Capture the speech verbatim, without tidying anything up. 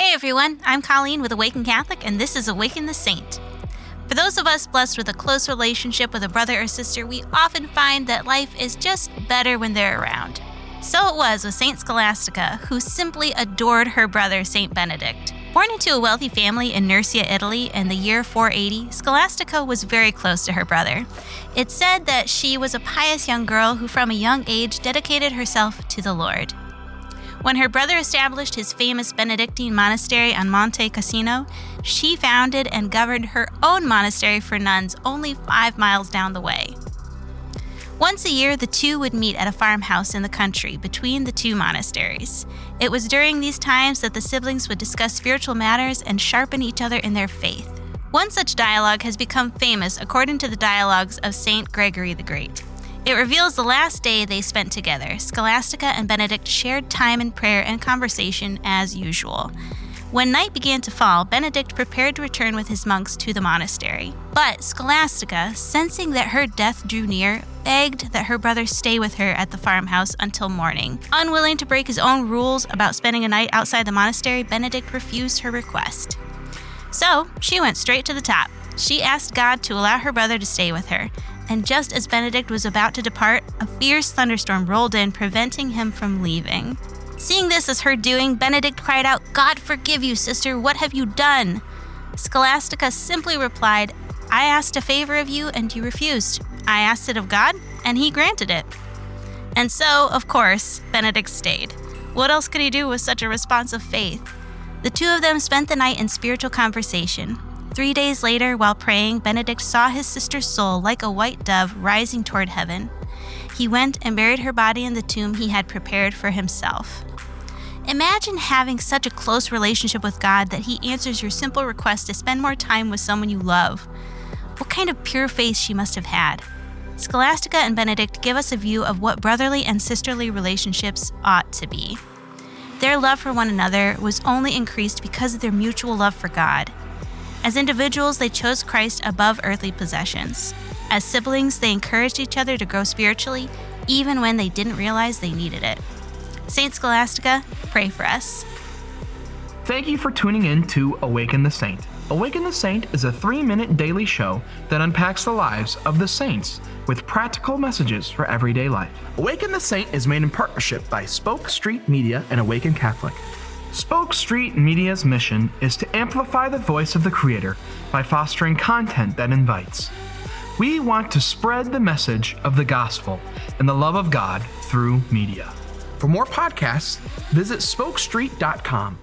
Hey everyone, I'm Colleen with Awaken Catholic, and this is Awaken the Saint. For those of us blessed with a close relationship with a brother or sister, we often find that life is just better when they're around. So it was with Saint Scholastica, who simply adored her brother, Saint Benedict. Born into a wealthy family in Nursia, Italy in the year four eighty, Scholastica was very close to her brother. It's said that she was a pious young girl who from a young age dedicated herself to the Lord. When her brother established his famous Benedictine monastery on Monte Cassino, she founded and governed her own monastery for nuns only five miles down the way. Once a year, the two would meet at a farmhouse in the country between the two monasteries. It was during these times that the siblings would discuss spiritual matters and sharpen each other in their faith. One such dialogue has become famous according to the Dialogues of Saint Gregory the Great. It reveals the last day they spent together. Scholastica and Benedict shared time in prayer and conversation as usual. When night began to fall, Benedict prepared to return with his monks to the monastery. But Scholastica, sensing that her death drew near, begged that her brother stay with her at the farmhouse until morning. Unwilling to break his own rules about spending a night outside the monastery, Benedict refused her request. So she went straight to the top. She asked God to allow her brother to stay with her. And just as Benedict was about to depart, a fierce thunderstorm rolled in, preventing him from leaving. Seeing this as her doing, Benedict cried out, "God forgive you, sister, what have you done?" Scholastica simply replied, "I asked a favor of you and you refused. I asked it of God and he granted it." And so, of course, Benedict stayed. What else could he do with such a response of faith? The two of them spent the night in spiritual conversation. Three days later, while praying, Benedict saw his sister's soul, like a white dove, rising toward heaven. He went and buried her body in the tomb he had prepared for himself. Imagine having such a close relationship with God that he answers your simple request to spend more time with someone you love. What kind of pure faith she must have had. Scholastica and Benedict give us a view of what brotherly and sisterly relationships ought to be. Their love for one another was only increased because of their mutual love for God. As individuals, they chose Christ above earthly possessions. As siblings, they encouraged each other to grow spiritually, even when they didn't realize they needed it. Saint Scholastica, pray for us. Thank you for tuning in to Awaken the Saint. Awaken the Saint is a three-minute daily show that unpacks the lives of the saints with practical messages for everyday life. Awaken the Saint is made in partnership by Spoke Street Media and Awaken Catholic. Spoke Street Media's mission is to amplify the voice of the Creator by fostering content that invites. We want to spread the message of the gospel and the love of God through media. For more podcasts, visit spoke street dot com.